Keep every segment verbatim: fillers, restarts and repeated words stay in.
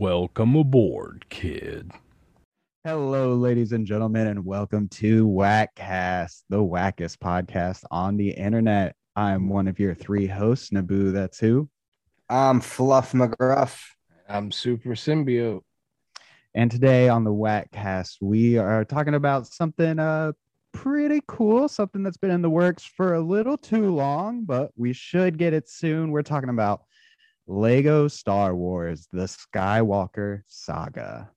Welcome aboard, kid. Hello, ladies and gentlemen, and welcome to Wack cast, the wackest podcast on the internet. I'm one of your three hosts, Naboo. That's who. I'm Fluff McGruff. I'm Super Symbiote. And today on the Wack cast, we are talking about something uh pretty cool, something that's been in the works for a little too long, but we should get it soon. We're talking about Lego Star Wars: The Skywalker Saga.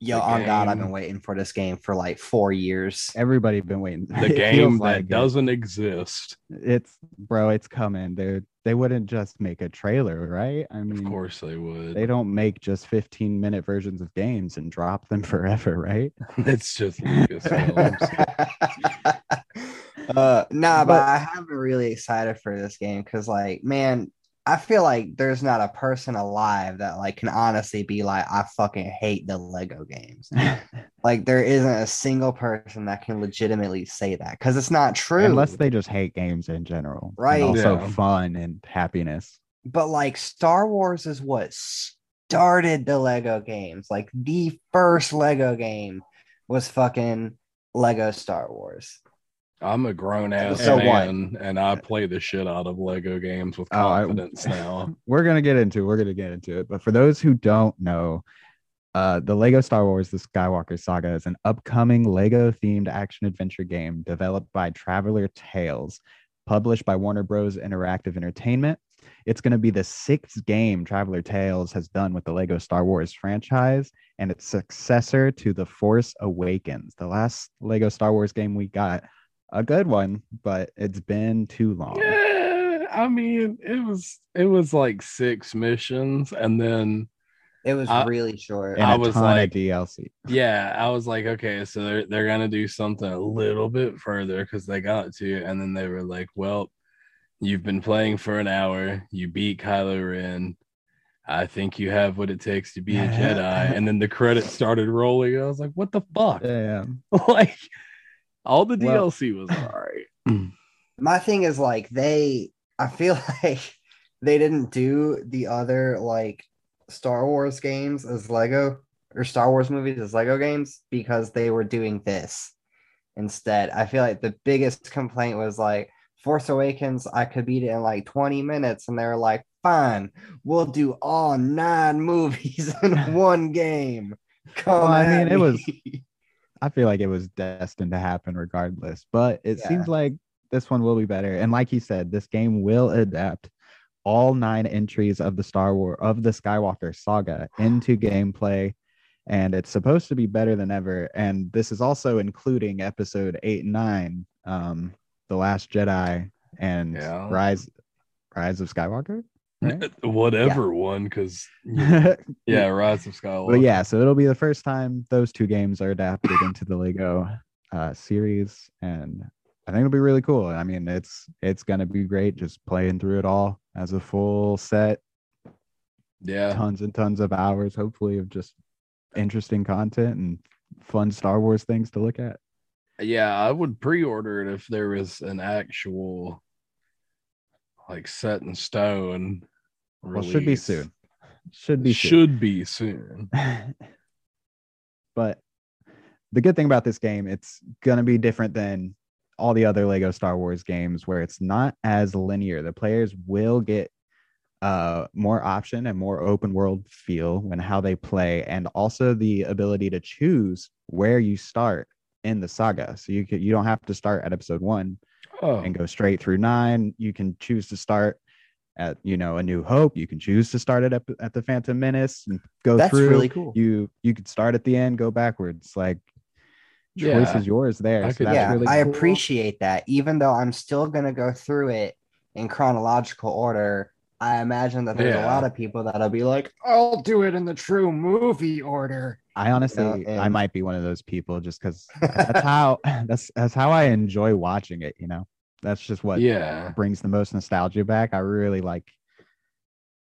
Yo, oh God, I've been waiting for this game for like four years. Everybody's been waiting. The game that like doesn't it. exist. It's bro, it's coming. They they wouldn't just make a trailer, right? I mean, of course they would. They don't make just fifteen minute versions of games and drop them forever, right? It's just Lucasfilms. uh, nah, but, but I haven't really excited for this game because, like, man. I feel like there's not a person alive that like can honestly be like, I fucking hate the Lego games. Like there isn't a single person that can legitimately say that because it's not true. Unless they just hate games in general. Right. And also yeah. fun and happiness. But like Star Wars is what started the Lego games. Like the first Lego game was fucking Lego Star Wars. I'm a grown-ass so man, what? and I play the shit out of Lego games with confidence oh, I, now. We're going to get into it. We're going to get into it. But for those who don't know, uh, the Lego Star Wars: The Skywalker Saga is an upcoming Lego-themed action-adventure game developed by Traveller's Tales, published by Warner Bros. Interactive Entertainment. It's going to be the sixth game Traveller's Tales has done with the Lego Star Wars franchise and its successor to The Force Awakens. The last Lego Star Wars game we got a good one, but it's been too long. Yeah, I mean, it was it was like six missions, and then it was I, really short. And I a was ton like of D L C. Yeah, I was like, okay, so they're they're gonna do something a little bit further because they got to, and then they were like, well, you've been playing for an hour, you beat Kylo Ren. I think you have what it takes to be yeah. a Jedi, and then the credits started rolling. I was like, what the fuck? Yeah, like. All the D L C well, was all right. My thing is like they, I feel like they didn't do the other like Star Wars games as Lego or Star Wars movies as Lego games because they were doing this instead. I feel like the biggest complaint was like Force Awakens. I could beat it in like twenty minutes, and they were like, "Fine, we'll do all nine movies in one game." Come well, I mean, me. it was. I feel like it was destined to happen regardless, but it yeah. seems like this one will be better. And like he said, this game will adapt all nine entries of the Star Wars of the Skywalker saga into gameplay. And it's supposed to be better than ever. And this is also including episode eight and nine, um, The Last Jedi and yeah. Rise, Rise of Skywalker. Right? Whatever yeah. one, because yeah, yeah, Rise of Skywalker. But yeah, so it'll be the first time those two games are adapted into the Lego uh, series, and I think it'll be really cool. I mean, it's it's gonna be great just playing through it all as a full set. Yeah, tons and tons of hours, hopefully, of just interesting content and fun Star Wars things to look at. Yeah, I would pre-order it if there was an actual. Like set in stone. Well, should be soon. Should be soon. Should be soon. But the good thing about this game, it's gonna be different than all the other Lego Star Wars games, where it's not as linear. The players will get uh, more option and more open world feel when how they play, and also the ability to choose where you start in the saga. So you could, you don't have to start at episode one. Oh. And go straight through nine. You can choose to start at, you know, A New Hope. You can choose to start it up at The Phantom Menace and go That's through. That's really cool. You you could start at the end, go backwards. Like yeah. choice is yours there. I so could, that's yeah, really cool. I appreciate that. Even though I'm still gonna go through it in chronological order, I imagine that there's yeah. a lot of people that'll be like, "I'll do it in the true movie order." I honestly, you know, and... I might be one of those people just because that's how that's that's how I enjoy watching it. You know, that's just what yeah. brings the most nostalgia back. I really like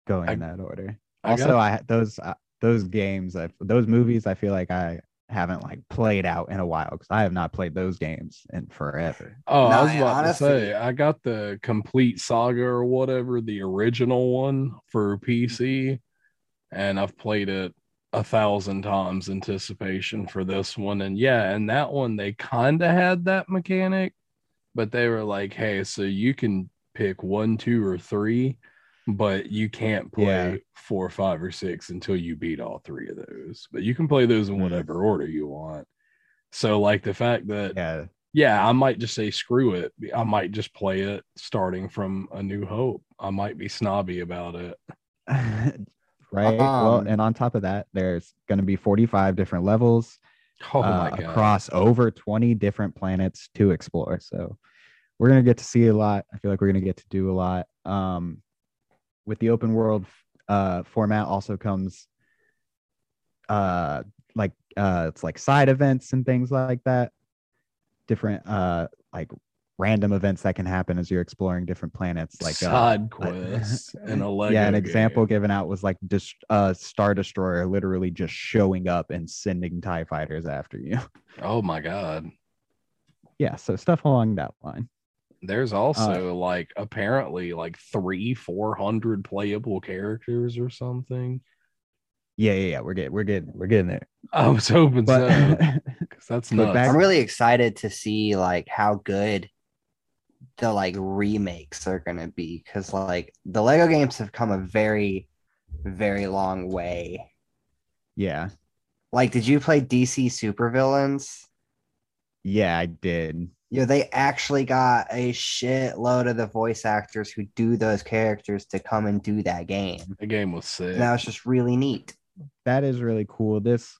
going I, in that order. I also, I those uh, those games, I've, those movies, I feel like I haven't like played out in a while because I have not played those games in forever. Oh, no, I was about honestly, to say, I got the complete saga or whatever, the original one for P C. and I've played it a thousand times anticipation for this one. And yeah, and that one, they kind of had that mechanic, but they were like, hey, so you can pick one, two, or three, but you can't play yeah. four, five, or six until you beat all three of those. But you can play those in whatever mm-hmm. order you want. So like the fact that, yeah. yeah, I might just say, screw it. I might just play it starting from A New Hope. I might be snobby about it. Right. Um, well, and on top of that, there's going to be forty-five different levels oh uh, my God. across over twenty different planets to explore. So we're going to get to see a lot. I feel like we're going to get to do a lot. Um, with the open world uh, format also comes uh, like uh, it's like side events and things like that. Different uh, like random events that can happen as you're exploring different planets, like side uh, quests and a Lego yeah an example game. Given out was like dis- uh Star Destroyer literally just showing up and sending TIE fighters after you. Oh my God. Yeah, so stuff along that line. There's also uh, like apparently like three four hundred playable characters or something. Yeah, yeah, yeah. We're getting, we're getting, we're getting there. I was hoping but, so, because that's nuts. Back, I'm really excited to see like how good the like remakes are gonna be, because like the Lego games have come a very, very long way. Yeah. Like, did you play D C Super Villains? Yeah, I did. Yeah, they actually got a shitload of the voice actors who do those characters to come and do that game. The game was sick. And that was just really neat. That is really cool. This,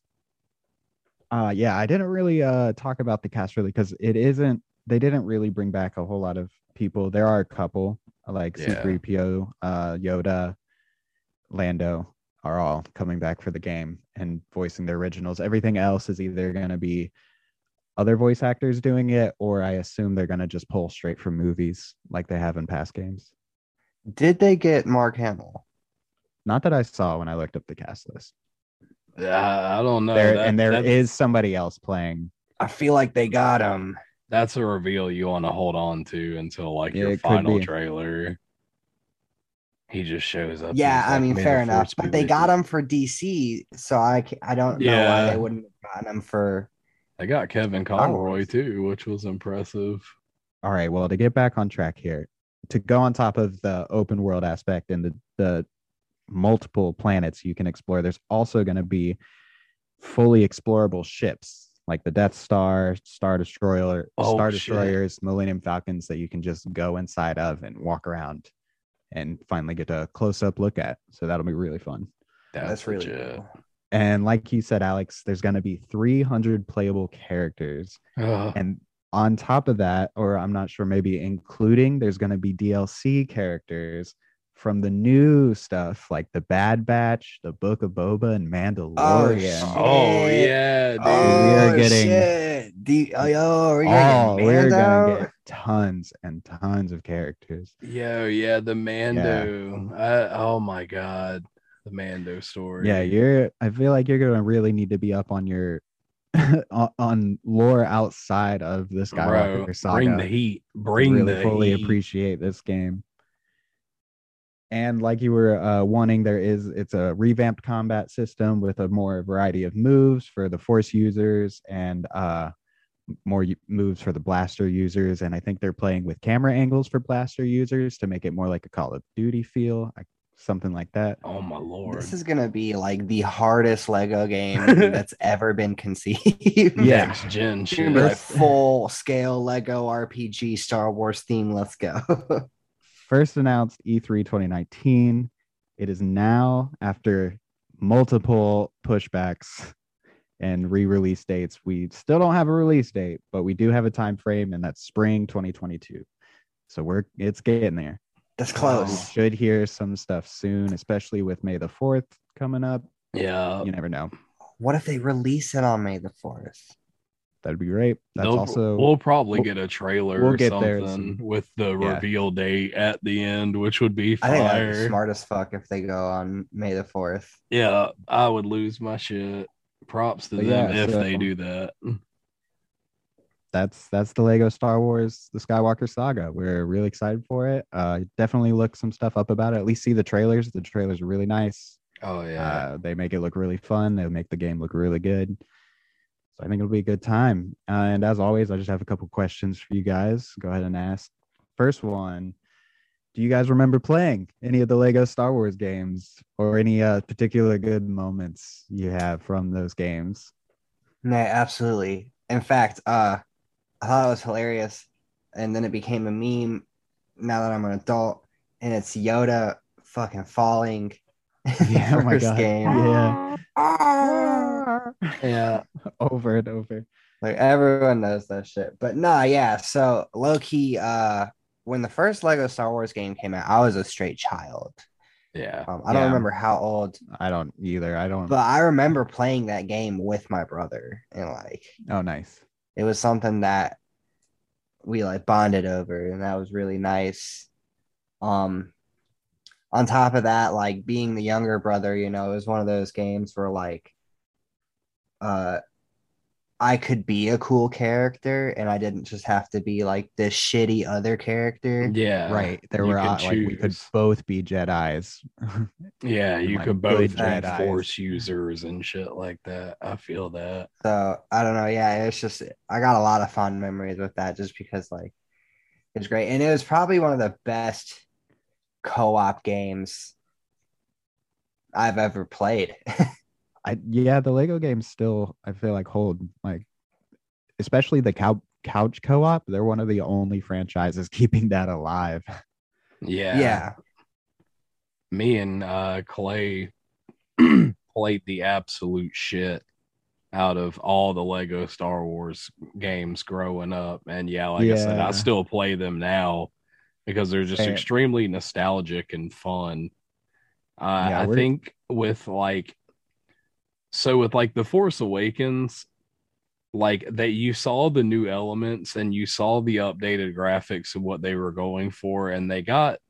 uh, yeah, I didn't really uh, talk about the cast really, because it isn't, they didn't really bring back a whole lot of people. There are a couple, like yeah. C three P O, uh, Yoda, Lando are all coming back for the game and voicing their originals. Everything else is either going to be other voice actors doing it, or I assume they're going to just pull straight from movies like they have in past games. Did they get Mark Hamill? Not that I saw when I looked up the cast list. Uh, I don't know. There, that, and there is somebody else playing. I feel like they got him. That's a reveal you want to hold on to until like yeah, your final trailer. He just shows up. Yeah, I like, mean, fair enough. But they got him for D C, so I, I don't know yeah. why they wouldn't have gotten him for... They got Kevin Conroy too, which was impressive. All right, well, to get back on track here, to go on top of the open world aspect and the, the multiple planets you can explore, there's also going to be fully explorable ships like the Death Star, Star Destroyer, oh, Star Destroyers, shit. Millennium Falcons that you can just go inside of and walk around and finally get a close-up look at. So that'll be really fun. That's, That's really cool. And like you said, Alex, there's going to be three hundred playable characters. Ugh. And on top of that, or I'm not sure, maybe including, there's going to be D L C characters from the new stuff, like the Bad Batch, the Book of Boba, and Mandalorian. Oh, oh yeah, dude. Oh, we are getting shit. D- oh, yo, we're oh, getting we're going to get tons and tons of characters. Yo, yeah, the Mando. Yeah. I, oh, my God. The Mando story. Yeah, you're. I feel like you're gonna really need to be up on your on, on lore outside of the Skywalker Bro, saga. Bring the heat. Bring really the fully heat. Appreciate this game. And like you were uh, wanting, there is it's a revamped combat system with a more variety of moves for the Force users and uh, more moves for the blaster users. And I think they're playing with camera angles for blaster users to make it more like a Call of Duty feel. I, Something like that. Oh my Lord. This is going to be like the hardest Lego game that's ever been conceived. Yeah. Next gen shit. Like full scale Lego R P G Star Wars theme. Let's go. First announced E three twenty nineteen. It is now, after multiple pushbacks and re-release dates, we still don't have a release date, but we do have a time frame, and that's spring twenty twenty-two. So we're it's getting there. That's close. Um, should hear some stuff soon, especially with May the fourth coming up. Yeah. You never know. What if they release it on May the fourth? That'd be great. That's They'll, also We'll probably we'll, get a trailer we'll or something with the yeah. reveal date at the end, which would be fire. I think that'd be smart as fuck if they go on May the fourth. Yeah, I would lose my shit. Props to but them yeah, if so, they do that. That's that's the Lego Star Wars, the Skywalker saga. We're really excited for it. Uh, definitely look some stuff up about it. At least see the trailers. The trailers are really nice. Oh yeah, uh, they make it look really fun. They make the game look really good. So I think it'll be a good time. Uh, and as always, I just have a couple questions for you guys. Go ahead and ask. First one: do you guys remember playing any of the Lego Star Wars games, or any uh, particular good moments you have from those games? No, absolutely. In fact, uh, I thought it was hilarious, and then it became a meme. Now that I'm an adult, and it's Yoda fucking falling. Yeah, oh my God. Game. Yeah. Yeah. Over and over. Like everyone knows that shit. But nah, yeah. So low key, uh, when the first Lego Star Wars game came out, I was a straight child. Yeah. Um, I don't yeah. remember how old. I don't either. I don't. But I remember playing that game with my brother, and like, oh, nice. It was something that we like bonded over, and that was really nice. Um. On top of that, like being the younger brother, you know, it was one of those games where like uh, I could be a cool character, and I didn't just have to be like this shitty other character. Yeah. Right. There were like we could both be Jedis. Yeah, you like, could both be Force users and shit like that. I feel that. So I don't know. Yeah, it's just I got a lot of fond memories with that just because like it was great. And it was probably one of the best co-op games I've ever played. I yeah, the Lego games still I feel like hold, like especially the cow- couch co-op. They're one of the only franchises keeping that alive. Yeah, yeah. Me and uh, Clay played the absolute shit out of all the Lego Star Wars games growing up, and yeah, like yeah. I said, I still play them now, because they're just hey. extremely nostalgic and fun. Uh, yeah, I we're... think with like, so with like The Force Awakens, like that you saw the new elements and you saw the updated graphics of what they were going for. And they got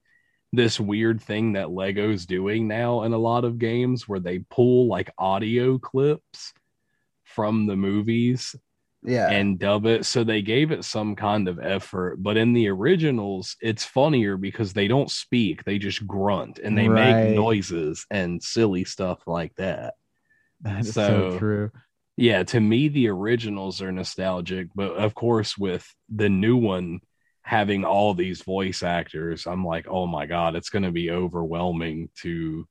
this weird thing that Lego's doing now in a lot of games where they pull like audio clips from the movies. Yeah, and dub it. So they gave it some kind of effort, but in the originals, it's funnier because they don't speak; they just grunt and they right. make noises and silly stuff like that. That is so, so true. Yeah, to me, the originals are nostalgic, but of course, with the new one having all these voice actors, I'm like, oh my God, it's going to be overwhelming to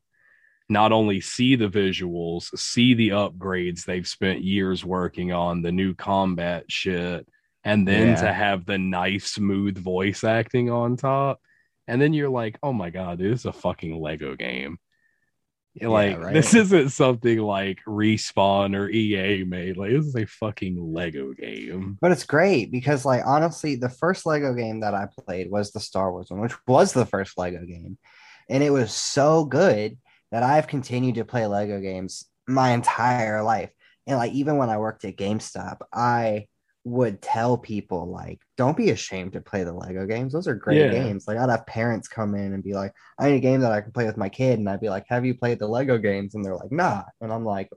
not only see the visuals, see the upgrades they've spent years working on, the new combat shit, and then yeah. to have the nice, smooth voice acting on top. And then you're like, oh my God, dude, this is a fucking Lego game. Yeah, like, right? This isn't something like Respawn or E A made. Like, this is a fucking Lego game. But it's great because, like, honestly, the first Lego game that I played was the Star Wars one, which was the first Lego game. And it was so good that I've continued to play Lego games my entire life. And like, even when I worked at GameStop, I would tell people like, don't be ashamed to play the Lego games. Those are great yeah. games. Like, I'd have parents come in and be like, I need a game that I can play with my kid. And I'd be like, have you played the Lego games? And they're like, nah. And I'm like,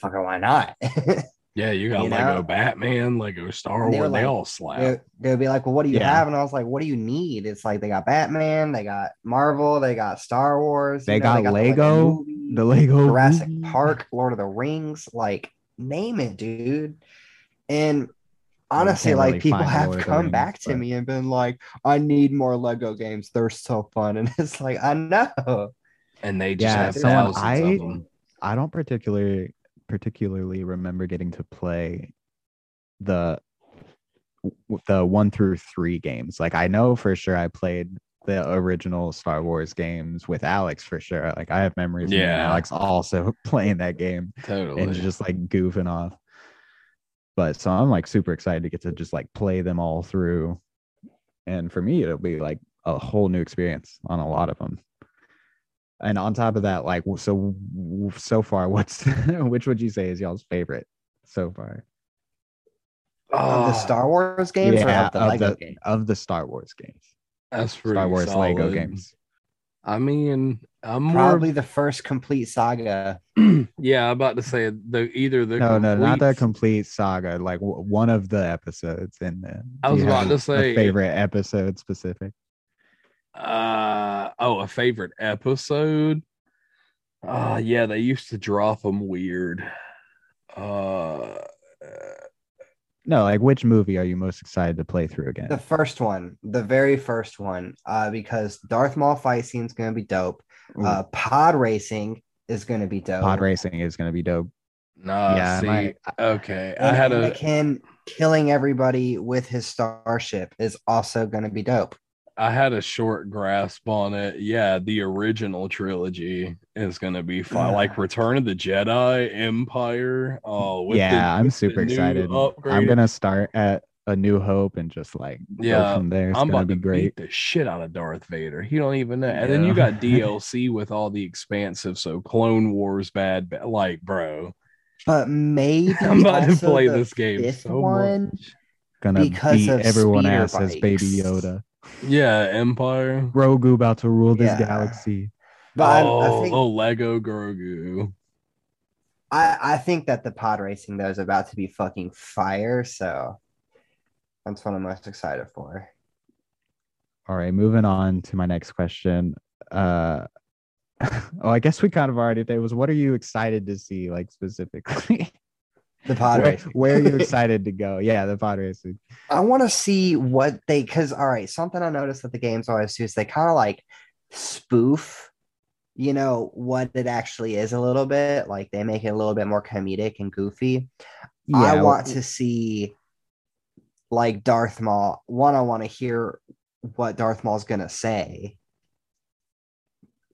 fucking why not? Yeah, you got you Lego know? Batman, Lego Star Wars, like, they all slap. They would be like, well, what do you yeah. have? And I was like, what do you need? It's like, they got Batman, they got Marvel, they got Star Wars. They, you know, got, they got Lego, the, like, movie, the Lego Jurassic movie. Park, Lord of the Rings, like, name it, dude. And honestly, like, really people have Lord come Rings, back to but... me and been like, I need more Lego games. They're so fun. And it's like, I know. And they just yeah, have thousands I, of them. I don't particularly... particularly remember getting to play the the one through three games. Like, I know for sure I played the original Star Wars games with Alex for sure. Like, I have memories yeah. of me and Alex also playing that game totally. And just like goofing off. But so I'm like super excited to get to just like play them all through. And for me, it'll be like a whole new experience on a lot of them. And on top of that, like, so so far, what's which would you say is y'all's favorite so far? Oh, uh, the Star Wars games, yeah, or of the, of Lego the games? Of the Star Wars games. That's Star Wars solid. Lego games. I mean, I'm probably more... the first complete saga. Yeah, I'm about to say the either the no, complete... no, not the complete saga. Like w- one of the episodes in the. I was about to say favorite episode specific. Uh oh, a favorite episode. Uh, yeah, they used to drop them weird. Uh, no, like, which movie are you most excited to play through again? The first one, the very first one, uh, because Darth Maul fight scene is going to be dope. Uh, pod racing is going to be dope. Pod racing is going to be dope. No, yeah, see, my, okay. I had a him killing everybody with his starship is also going to be dope. I had a short grasp on it. Yeah, the original trilogy is going to be fun. Like Return of the Jedi, Empire. Oh, with yeah, the, I'm with super excited. I'm going to start at A New Hope and just like yeah, go from there. It's I'm going to be great. Beat the shit out of Darth Vader. He don't even know. And yeah. then you got D L C with all the expansive, so Clone Wars, Bad Batch, like, bro. But maybe I'm about to play this game so one, much. Gonna beat everyone ass as Baby Yoda. Yeah, Empire. Grogu about to rule this yeah. galaxy. But oh, I, I think, oh, Lego Grogu. I, I think that the pod racing though is about to be fucking fire, so that's what I'm most excited for. All right, moving on to my next question. Uh, oh, I guess we kind of already did. Was what are you excited to see, like specifically? The pod where, racing. Where are you excited to go? Yeah, the pod racing. I want to see what they, because, all right, something I noticed that the games always do is they kind of like spoof, you know, what it actually is a little bit. Like they make it a little bit more comedic and goofy. Yeah, I want well, to see like Darth Maul. One, I want to hear what Darth Maul's going to say.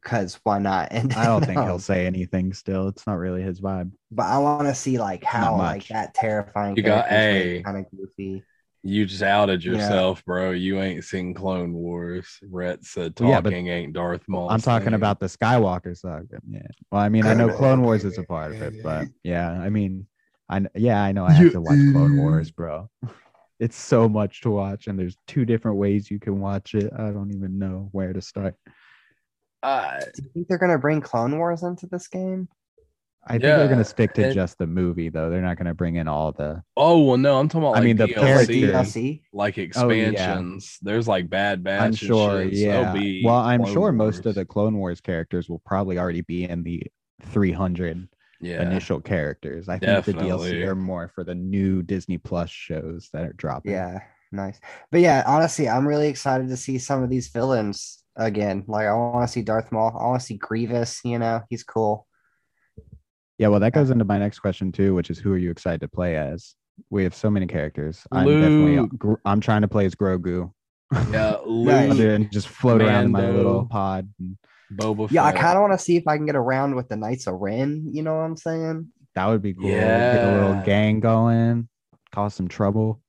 Because why not? And I don't think um, he'll say anything still. It's not really his vibe. But I want to see like how like that terrifying you got a kind of goofy. You just outed yourself, yeah. bro. You ain't seen Clone Wars. Rhett said talking yeah, but ain't Darth Maul. I'm talking thing. about the Skywalker saga. Yeah. Well, I mean, I know Clone Wars is a part of it, but yeah, I mean, I yeah, I know I have to watch Clone Wars, bro. It's so much to watch, and there's two different ways you can watch it. I don't even know where to start. Uh, Do you think they're going to bring Clone Wars into this game? I think yeah, they're going to stick to it, just the movie, though. They're not going to bring in all the... Oh, well, no, I'm talking about, like, I mean, the D L C, D L C. Like expansions. Oh, yeah. There's, like, Bad Batch I'm sure, and shit. Yeah. So be well, I'm Clone sure Wars. Most of the Clone Wars characters will probably already be in the three hundred yeah. initial characters. I Definitely. think the D L C are more for the new Disney Plus shows that are dropping. Yeah, nice. But, yeah, honestly, I'm really excited to see some of these villains... Again, like I want to see Darth Maul. I want to see Grievous. You know, he's cool. Yeah, well, that goes into my next question too, which is who are you excited to play as? We have so many characters. Luke. I'm definitely. I'm trying to play as Grogu. Yeah, Luke. And just float Mando. Around in my little pod. And... Boba. Yeah, Fett. I kind of want to see if I can get around with the Knights of Ren. You know what I'm saying? That would be cool. Yeah. Get a little gang going, cause some trouble.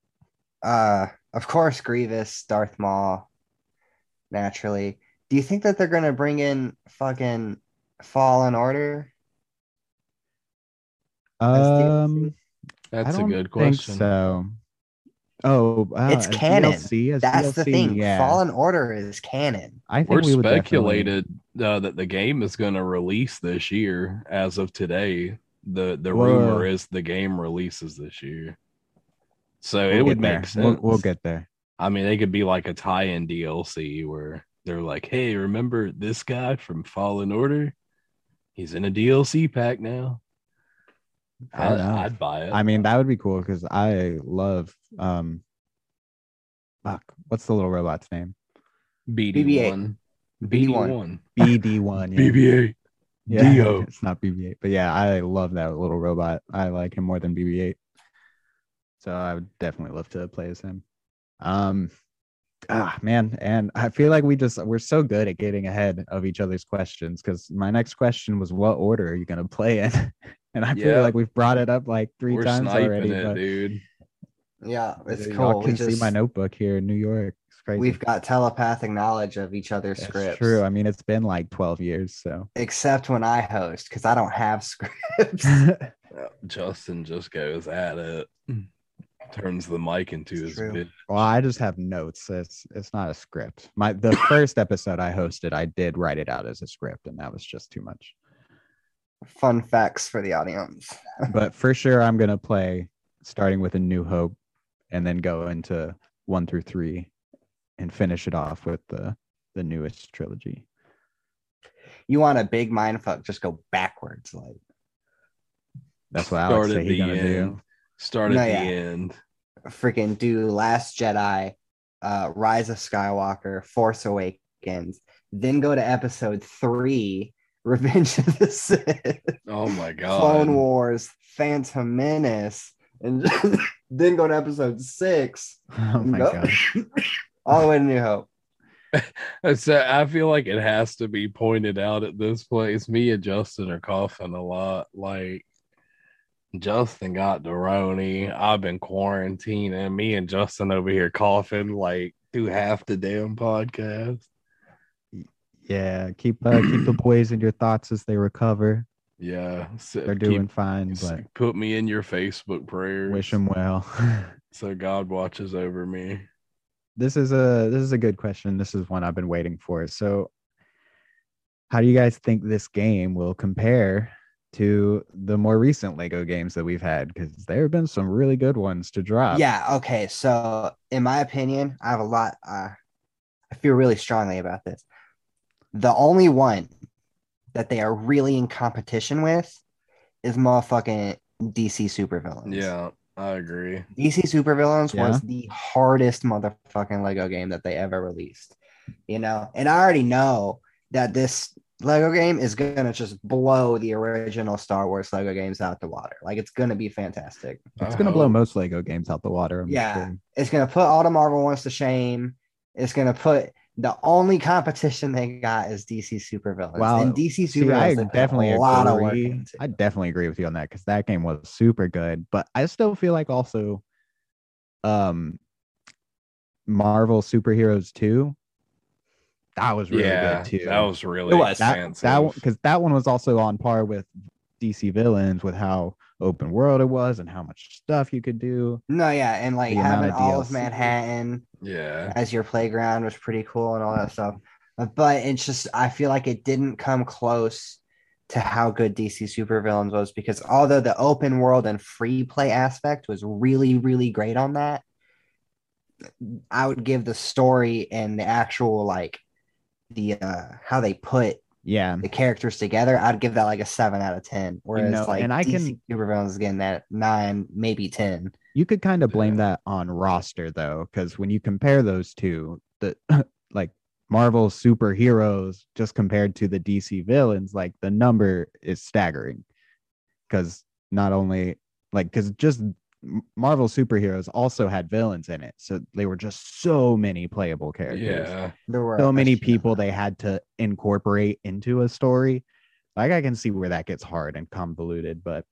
Uh, of course, Grievous, Darth Maul. Naturally. Do you think that they're going to bring in fucking Fallen Order? Um, That's a good question. So. Oh, uh, it's canon. D L C, That's D L C, the thing. Yeah. Fallen Order is canon. I think We're we speculated definitely... uh, that the game is going to release this year. As of today, the, the rumor is the game releases this year. So we'll it would there. make sense. We'll, we'll get there. I mean, they could be like a tie-in D L C where they're like, hey, remember this guy from Fallen Order? He's in a D L C pack now. I, I I'd buy it. I mean, that would be cool because I love... Um, fuck, what's the little robot's name? B B eight. B D one. B D one. Yeah. B B eight. Yeah, D O. It's not B B eight. But yeah, I love that little robot. I like him more than B B eight. So I would definitely love to play as him. Um, ah, man, and I feel like we just we're so good at getting ahead of each other's questions because my next question was, what order are you gonna play in? And I feel yeah. like we've brought it up like three we're times already, it, but... dude. Yeah, it's dude, cool. I can just... see my notebook here in New York. It's crazy. We've got telepathic knowledge of each other's That's scripts. True. I mean, it's been like twelve years, so except when I host because I don't have scripts. Justin just goes at it. Turns the mic into his bit. Well, I just have notes. It's it's not a script. My the first episode I hosted, I did write it out as a script, and that was just too much. Fun facts for the audience. But for sure, I'm gonna play starting with A New Hope, and then go into one through three, and finish it off with the the newest trilogy. you want a big mindfuck, just go backwards. Like that's what Alex said he's gonna do. Start at no, the yeah. end. Freaking do Last Jedi, uh, Rise of Skywalker, Force Awakens, then go to episode three, Revenge of the Sith. Oh my god. Clone Wars, Phantom Menace, and then go to episode six. Oh my go- god. All the way to New Hope. So I feel like it has to be pointed out at this place. Me and Justin are coughing a lot. Like Justin got Deroni. I've been quarantining. Me and Justin over here coughing like through half the damn podcast. Yeah, keep uh, keep the boys in your thoughts as they recover. Yeah, sit, they're doing keep, fine. But put me in your Facebook prayers. Wish them well. So God watches over me. This is a this is a good question. This is one I've been waiting for. So, how do you guys think this game will compare to the more recent Lego games that we've had? Because there have been some really good ones to drop. Yeah. Okay. So, in my opinion, I have a lot. Uh, I feel really strongly about this. The only one that they are really in competition with is motherfucking D C Super Villains. Yeah. I agree. D C Super Villains yeah. was the hardest motherfucking Lego game that they ever released. You know, and I already know that this Lego game is going to just blow the original Star Wars Lego games out the water. Like, it's going to be fantastic. It's going to blow most Lego games out the water. I'm yeah. Sure. It's going to put all the Marvel ones to shame. It's going to put the only competition they got is D C Super Villains. Wow. And D C Super Villains, I definitely a lot agree. Of work into. I definitely agree with you on that because that game was super good. But I still feel like also um, Marvel Superheroes two, that was really yeah, good too. That was really it was. Expansive. That Because that, that one was also on par with D C Villains with how open world it was and how much stuff you could do. No, yeah, and like having all of Manhattan yeah. as your playground was pretty cool and all that stuff. But it's just, I feel like it didn't come close to how good D C Supervillains was because although the open world and free play aspect was really, really great on that, I would give the story and the actual, like, the uh, how they put yeah the characters together, I'd give that like a seven out of ten, whereas you know, like and I D C can Supervillains is getting that nine maybe ten. You could kind of blame yeah. that on roster though, because when you compare those two, the like Marvel Superheroes just compared to the D C Villains, like the number is staggering because not only like because just Marvel Superheroes also had villains in it, so they were just so many playable characters. Yeah, there were so many people they had to incorporate into a story. Like I can see where that gets hard and convoluted, but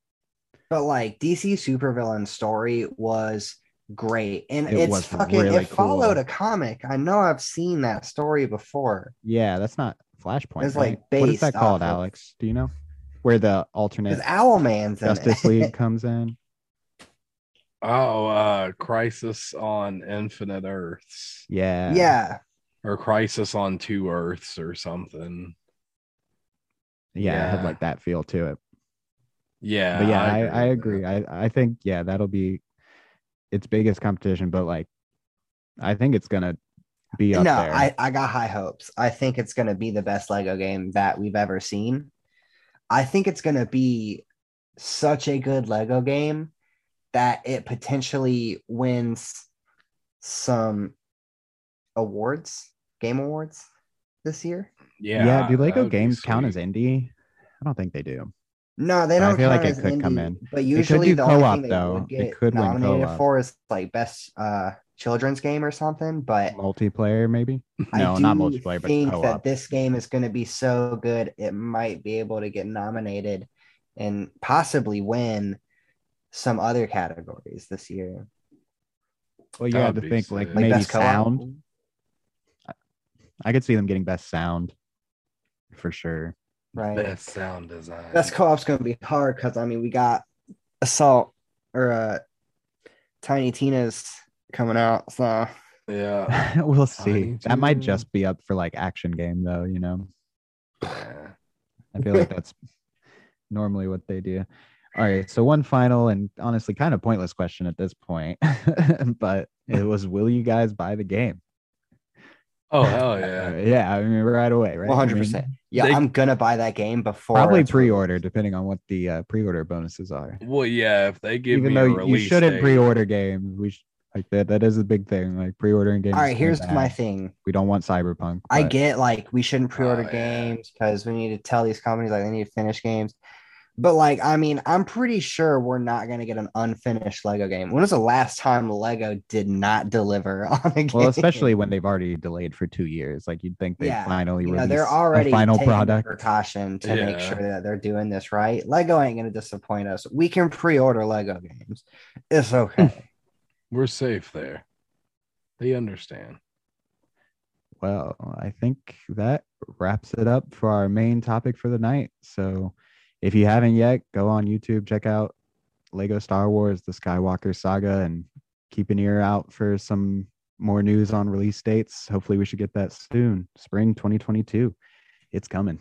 but like D C Supervillain story was great, and it it's fucking really it followed cool. a comic. I know I've seen that story before. Yeah, that's not Flashpoint. It's right? like based what is that called, of... Alex? Do you know where the alternate Owlman's Justice League comes in? Oh, uh, Crisis on Infinite Earths. Yeah. Yeah. Or Crisis on Two Earths or something. Yeah, yeah. It had like that feel to it. Yeah. But yeah, I, I agree. I, agree. I, I think, yeah, that'll be its biggest competition, but like, I think it's going to be up no, there. No, I, I got high hopes. I think it's going to be the best Lego game that we've ever seen. I think it's going to be such a good Lego game that it potentially wins some awards, game awards this year. Yeah. Yeah. Do Lego games count as indie? I don't think they do. No, they don't. I feel like it could come in. But usually the only thing they would get nominated for is like best uh, children's game or something. But multiplayer, maybe? No, not multiplayer, but co-op. I think that this game is going to be so good it might be able to get nominated and possibly win some other categories this year. Well, you have to think like maybe sound. I could see them getting best sound for sure. Right. Best sound design. Best co-op's gonna be hard because I mean we got Assault or uh Tiny Tina's coming out, so yeah. We'll see. That might just be up for like action game though, you know. I feel like that's normally what they do. All right, so one final and honestly kind of pointless question at this point, but it was, will you guys buy the game? Oh, hell yeah. Yeah, I mean, right away, right? one hundred percent. I mean, yeah, they, I'm going to buy that game before. Probably pre-order, depending on what the uh, pre-order bonuses are. Well, yeah, if they give Even me a release Even though you shouldn't date. pre-order games, we sh- like that that is a big thing, like pre-ordering games. All right, here's my thing. We don't want Cyberpunk. But... I get, like, we shouldn't pre-order oh, games because yeah. we need to tell these companies, like, they need to finish games. But, like, I mean, I'm pretty sure we're not going to get an unfinished Lego game. When was the last time Lego did not deliver on a game? Well, especially when they've already delayed for two years. Like, you'd think they yeah. finally you know, release a final product. Precaution to yeah. make sure that they're doing this right. Lego ain't going to disappoint us. We can pre-order Lego games. It's okay. We're safe there. They understand. Well, I think that wraps it up for our main topic for the night. So... if you haven't yet, go on YouTube, check out Lego Star Wars: The Skywalker Saga, and keep an ear out for some more news on release dates. Hopefully we should get that soon. Spring twenty twenty-two. It's coming.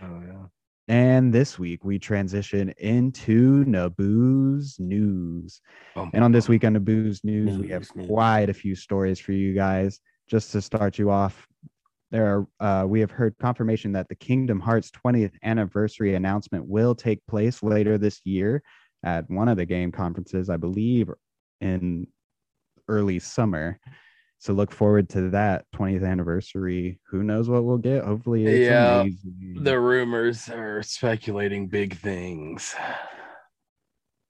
Oh, yeah. And this week we transition into Naboo's News. Oh, and on this week on Naboo's News, news we have news. quite a few stories for you guys. Just to start you off, There are, uh, we have heard confirmation that the Kingdom Hearts twentieth anniversary announcement will take place later this year at one of the game conferences, I believe, in early summer. So look forward to that twentieth anniversary. Who knows what we'll get? Hopefully, it's yeah, amazing. The rumors are speculating big things.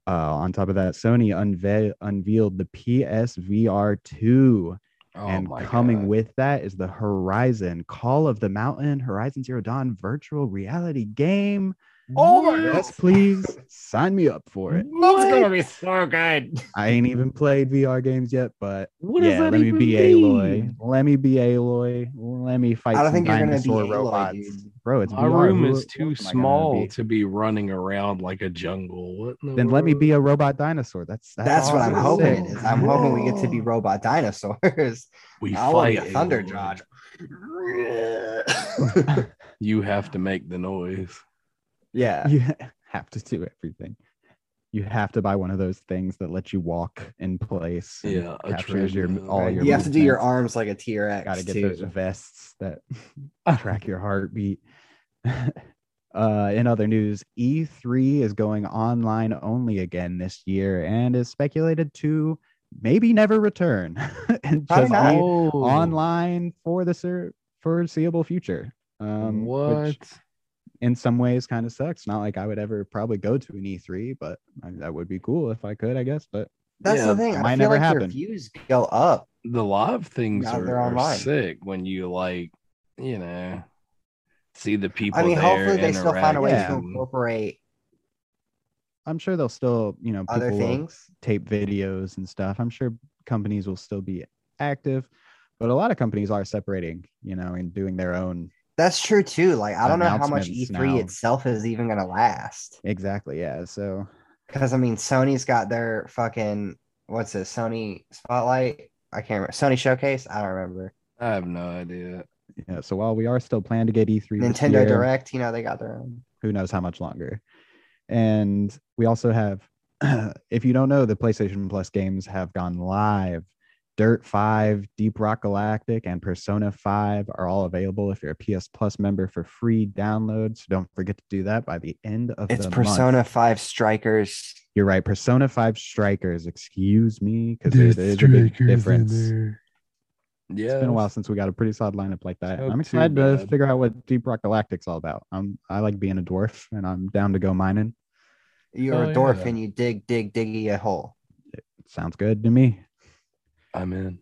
Uh, on top of that, Sony unve- unveiled the P S V R two. Oh, and coming God. with that is the Horizon Call of the Mountain Horizon Zero Dawn virtual reality game. Oh my God. Yes, please sign me up for it. What? It's gonna be so good. I ain't even played V R games yet, but what yeah, does that let even me be mean? Aloy. Let me be Aloy. Let me fight. I don't some think you're gonna be Aloy, robots. Dude. Bro, it's my V R. room is too small be? to be running around like a jungle. What in the then world? Let me be a robot dinosaur. That's that's, that's what I'm hoping. Is. I'm Whoa. hoping we get to be robot dinosaurs. We I fight a thunder charge. You have to make the noise. Yeah, you have to do everything. You have to buy one of those things that lets you walk in place. Yeah, captures your all your. You have to do your arms like a T-Rex. Got to get those vests that track your heartbeat. Uh, in other news, E three is going online only again this year and is speculated to maybe never return and just be online for the ser- foreseeable future. Um, what? Which, in some ways, kind of sucks. Not like I would ever probably go to an E three, but I mean, that would be cool if I could, I guess. But that's yeah, the thing. It might I feel never like happen. Your views go up. The live things are, are sick when you like, you know, see the people. I mean, there hopefully they still find a way yeah. to incorporate. I'm sure they'll still, you know, other things, tape videos and stuff. I'm sure companies will still be active, but a lot of companies are separating, you know, and doing their own. That's true, too. Like, I don't know how much E three now. itself is even going to last. Exactly, yeah. So, because, I mean, Sony's got their fucking, what's it, Sony Spotlight? I can't remember. Sony Showcase? I don't remember. I have no idea. Yeah, so while we are still planning to get E three Nintendo year, Direct, you know, they got their own. Who knows how much longer. And we also have, if you don't know, the PlayStation Plus games have gone live. Dirt five, Deep Rock Galactic, and Persona five are all available if you're a P S Plus member for free download. So don't forget to do that by the end of it's the Persona month. It's Persona five Strikers. You're right. Persona five Strikers. Excuse me, because there is a big difference. Yeah, it's been a while since we got a pretty solid lineup like that. So I'm excited to figure out what Deep Rock Galactic's all about. I'm, I like being a dwarf, and I'm down to go mining. You're oh, a dwarf, yeah. and you dig, dig, diggy a hole. It sounds good to me. I'm in.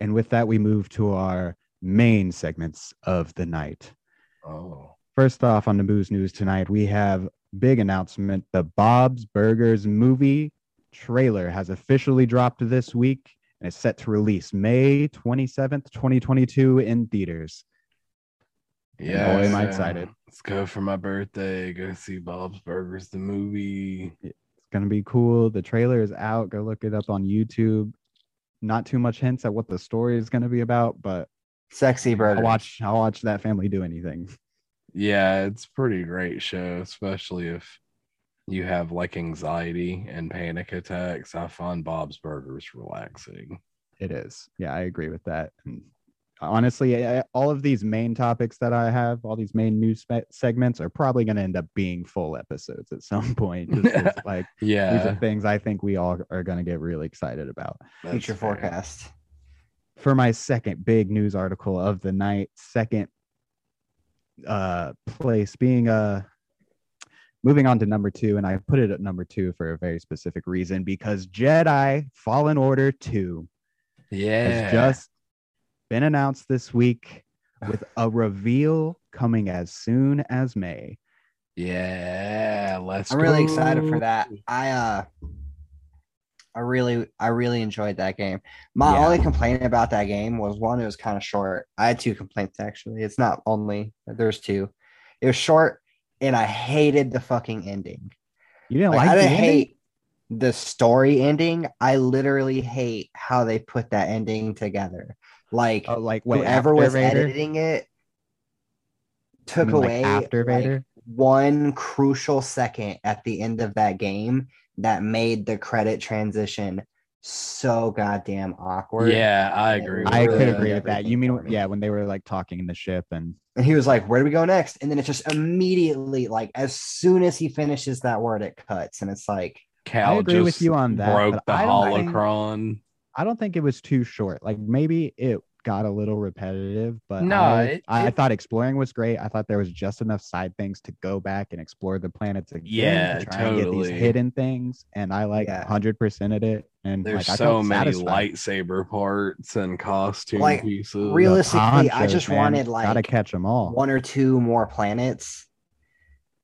And with that, we move to our main segments of the night. Oh. First off, on Naboo's News tonight, we have big announcement. The Bob's Burgers movie trailer has officially dropped this week and is set to release May twenty-seventh, twenty twenty-two in theaters. Yeah, boy, am I excited. Let's go for my birthday. Go see Bob's Burgers, the movie. It's going to be cool. The trailer is out. Go look it up on YouTube. Not too much hints at what the story is going to be about, but sexy burger. I'll watch, I'll watch that family do anything. Yeah, it's a pretty great show, especially if you have like anxiety and panic attacks. I find Bob's Burgers relaxing. It is. Yeah, I agree with that. And honestly, I, all of these main topics that I have, all these main news segments are probably going to end up being full episodes at some point. Just like, yeah, these are things I think we all are going to get really excited about. Future forecast. For my second big news article of the night, second uh, place being a. Uh, Moving on to number two, and I put it at number two for a very specific reason, because Jedi Fallen Order two yeah. has just been announced this week with a reveal coming as soon as May. Yeah, let's I'm go. really excited for that. I uh, I really I really enjoyed that game. My yeah. only complaint about that game was, one, it was kind of short. I had two complaints, actually. It's not only, there's two. It was short. And I hated the fucking ending. You didn't like, like I didn't the hate ending? the story ending. I literally hate how they put that ending together. Like, oh, like what, whoever was Vader? editing it took I mean, away like after Vader? Like, one crucial second at the end of that game that made the credit transition so goddamn awkward. Yeah, I agree. I really could agree with that. You mean, yeah, when they were like talking in the ship and and he was like, where do we go next? And then it's just immediately, like, as soon as he finishes that word, it cuts. And it's like, Cal I agree just with you on that. Broke the I holocron. Think, I don't think it was too short. Like, maybe it got a little repetitive, but no, I, it, I, I thought exploring was great. I thought there was just enough side things to go back and explore the planets again. Yeah, to try totally. and get these hidden things. And I like yeah. one hundred percent of it. And there's like, so many satisfied. lightsaber parts and costume like, pieces. Realistically, ponchos, I just man. wanted like gotta catch them all. One or two more planets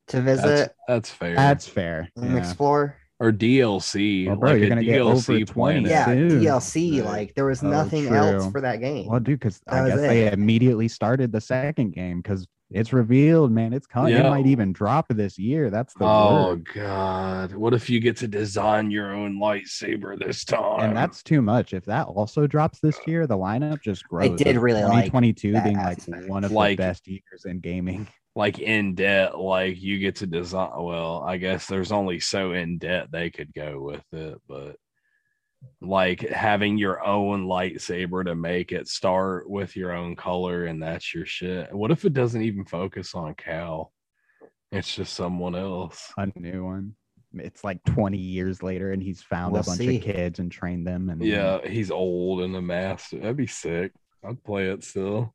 to visit. That's, that's fair. That's fair. And yeah. explore. Or D L C. Well, bro, like you're gonna get over twenty. Yeah, soon. D L C. Right. Like there was oh, nothing true. else for that game. Well, dude, because I guess it. they immediately started the second game because it's revealed, man. It's coming. Yep. It might even drop this year. That's the oh word. god. What if you get to design your own lightsaber this time? And that's too much. If that also drops this year, the lineup just grows. I did really like twenty twenty-two being aspect. like one of like, the best years in gaming. Like in debt, like you get to design. Well, I guess there's only so in debt they could go with it, but like having your own lightsaber to make it start with your own color and that's your shit. What if it doesn't even focus on Cal? It's just someone else. A new one. It's like twenty years later and he's found we'll a bunch see. of kids and trained them. And yeah, then... he's old and a master. That'd be sick. I'd play it still.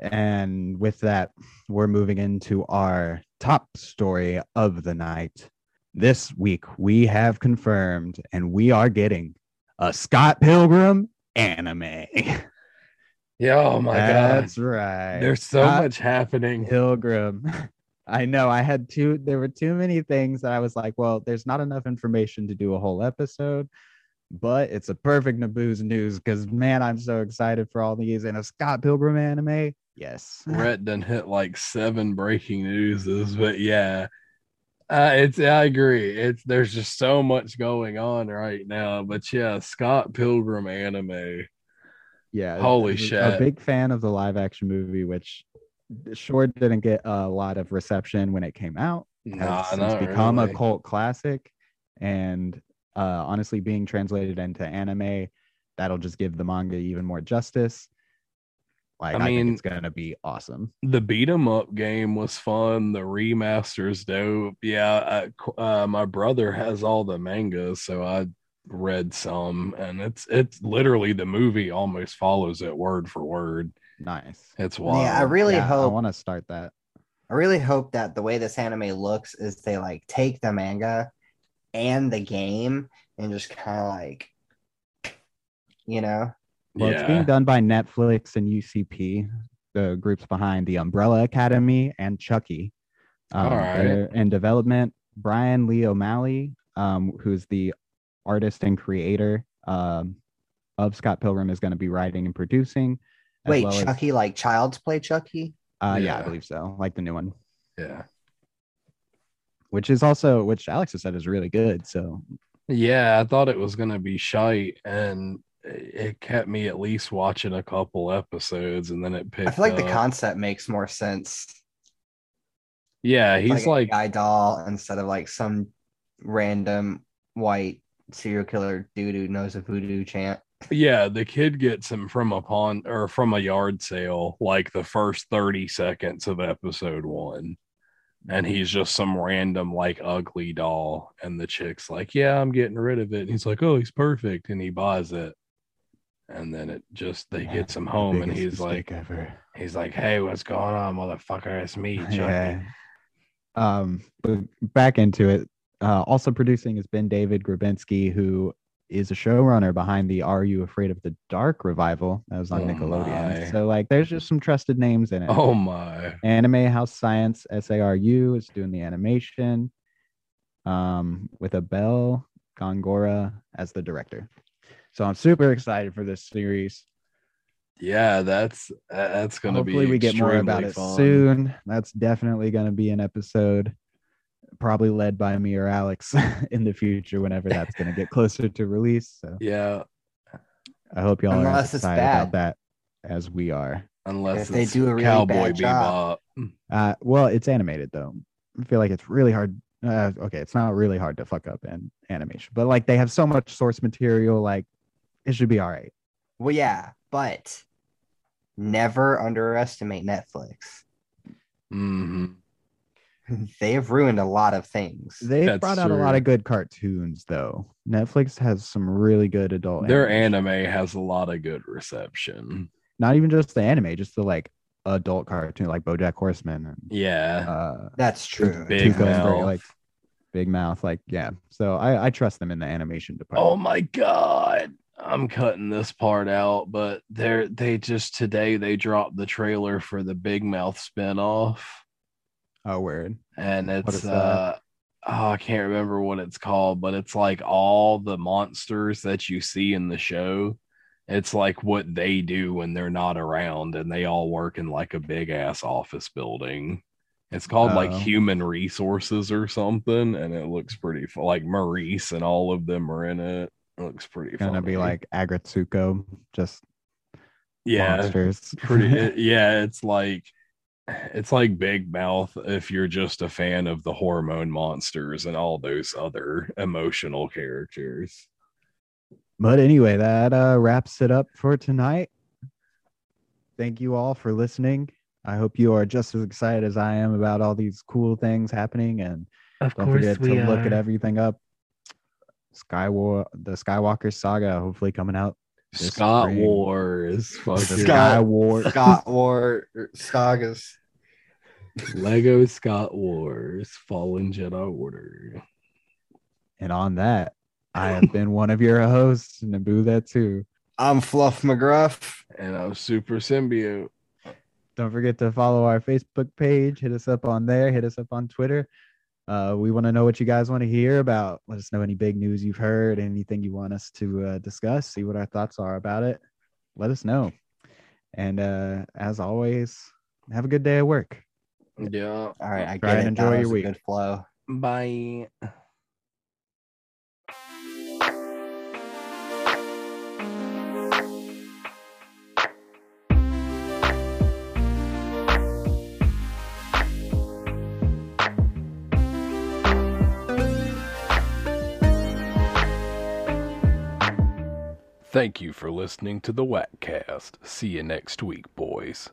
And with that, we're moving into our top story of the night. This week, we have confirmed, and we are getting a Scott Pilgrim anime. Yeah, oh my That's God. That's right. There's so Scott much happening. Pilgrim. I know. I had two. There were too many things that I was like, well, there's not enough information to do a whole episode. But it's a perfect Naboo's news because, man, I'm so excited for all these. And a Scott Pilgrim anime. Yes. Rhett done hit like seven breaking newses, but yeah. Uh, it's I agree. It's there's just so much going on right now, but yeah, Scott Pilgrim anime. Yeah, holy shit! A big fan of the live action movie, which sure didn't get a lot of reception when it came out. Nah, it's since become really. a cult classic, and uh, honestly, being translated into anime, that'll just give the manga even more justice. Like, I, I mean, think it's going to be awesome. The beat 'em up game was fun. The remaster's dope. Yeah, I, uh, my brother has all the mangas, so I read some. And it's it's literally the movie almost follows it word for word. Nice. It's wild. Yeah, I really yeah, hope... I want to start that. I really hope that the way this anime looks is they, like, take the manga and the game and just kind of, like, you know... Well, yeah. It's being done by Netflix and U C P, the groups behind The Umbrella Academy and Chucky. Um, All right. They're in development. Brian Lee O'Malley, um, who's the artist and creator um, of Scott Pilgrim, is going to be writing and producing. Wait, well Chucky, as, like Child's Play Chucky? Uh, yeah. yeah, I believe so. Like the new one. Yeah. Which is also, which Alex has said is really good. So. Yeah, I thought it was going to be shite and... it kept me at least watching a couple episodes and then it picked up. I feel like up. the concept makes more sense. Yeah, he's like, like a guy doll instead of like some random white serial killer dude who knows a voodoo chant. Yeah, the kid gets him from a pawn or from a yard sale, like the first thirty seconds of episode one. And he's just some random, like, ugly doll. And the chick's like, yeah, I'm getting rid of it. And he's like, oh, he's perfect. And he buys it. And then it just, they yeah, gets him home. And he's like, ever. he's like, hey, what's going on, motherfucker? It's me, Chucky. Yeah. Um, but back into it. Uh, also producing has been David Grubinsky, who is a showrunner behind the Are You Afraid of the Dark revival that was on oh Nickelodeon. My. So like there's just some trusted names in it. Oh my. Anime House Science S A R U is doing the animation um, with Abel Gongora as the director. So I'm super excited for this series. Yeah, that's that's going to be Hopefully we get more about fun. it soon. That's definitely going to be an episode. Probably led by me or Alex in the future whenever that's going to get closer to release. So yeah, I hope y'all Unless are excited about that as we are. Unless if they do a really Cowboy Bebop. Uh, well, it's animated though. I feel like it's really hard. Uh, okay, it's not really hard to fuck up in animation, but like they have so much source material, like it should be all right. Well, yeah, but never underestimate Netflix. Mm-hmm. They have ruined a lot of things. They've brought out true. a lot of good cartoons, though. Netflix has some really good adult. Their anime. anime has a lot of good reception. Not even just the anime, just the like adult cartoon, like BoJack Horseman. And, yeah, uh, that's true. Big Mouth, very, like Big Mouth, like yeah. So I, I trust them in the animation department. Oh my god, I'm cutting this part out, but they're they just today they dropped the trailer for the Big Mouth spinoff. Oh, word. And it's, uh, oh, I can't remember what it's called, but it's like all the monsters that you see in the show. It's like what they do when they're not around, and they all work in like a big ass office building. It's called oh. like Human Resources or something, and it looks pretty fun. Like Maurice and all of them are in it. It looks pretty fun. It's gonna be like Agretsuko, just yeah, monsters. Pretty, it, yeah, it's like. It's like Big Mouth if you're just a fan of the hormone monsters and all those other emotional characters. But anyway, that uh, wraps it up for tonight. Thank you all for listening. I hope you are just as excited as I am about all these cool things happening. And of don't forget to are. look at everything up. Skywar- the Skywalker saga hopefully coming out. Scott Wars, Scott, Sky War, Scott War sagas, Lego Scott Wars, Fallen Jedi Order, and on that, I have been one of your hosts, Naboo. That too. I'm Fluff McGruff, and I'm Super Symbiote. Don't forget to follow our Facebook page. Hit us up on there. Hit us up on Twitter. Uh, we want to know what you guys want to hear about. Let us know any big news you've heard, anything you want us to uh, discuss, see what our thoughts are about it. Let us know. And uh, as always, have a good day at work. Yeah. All right. I Try get and it. enjoy that your week. Good flow. Bye. Thank you for listening to the Wack cast. See you next week, boys.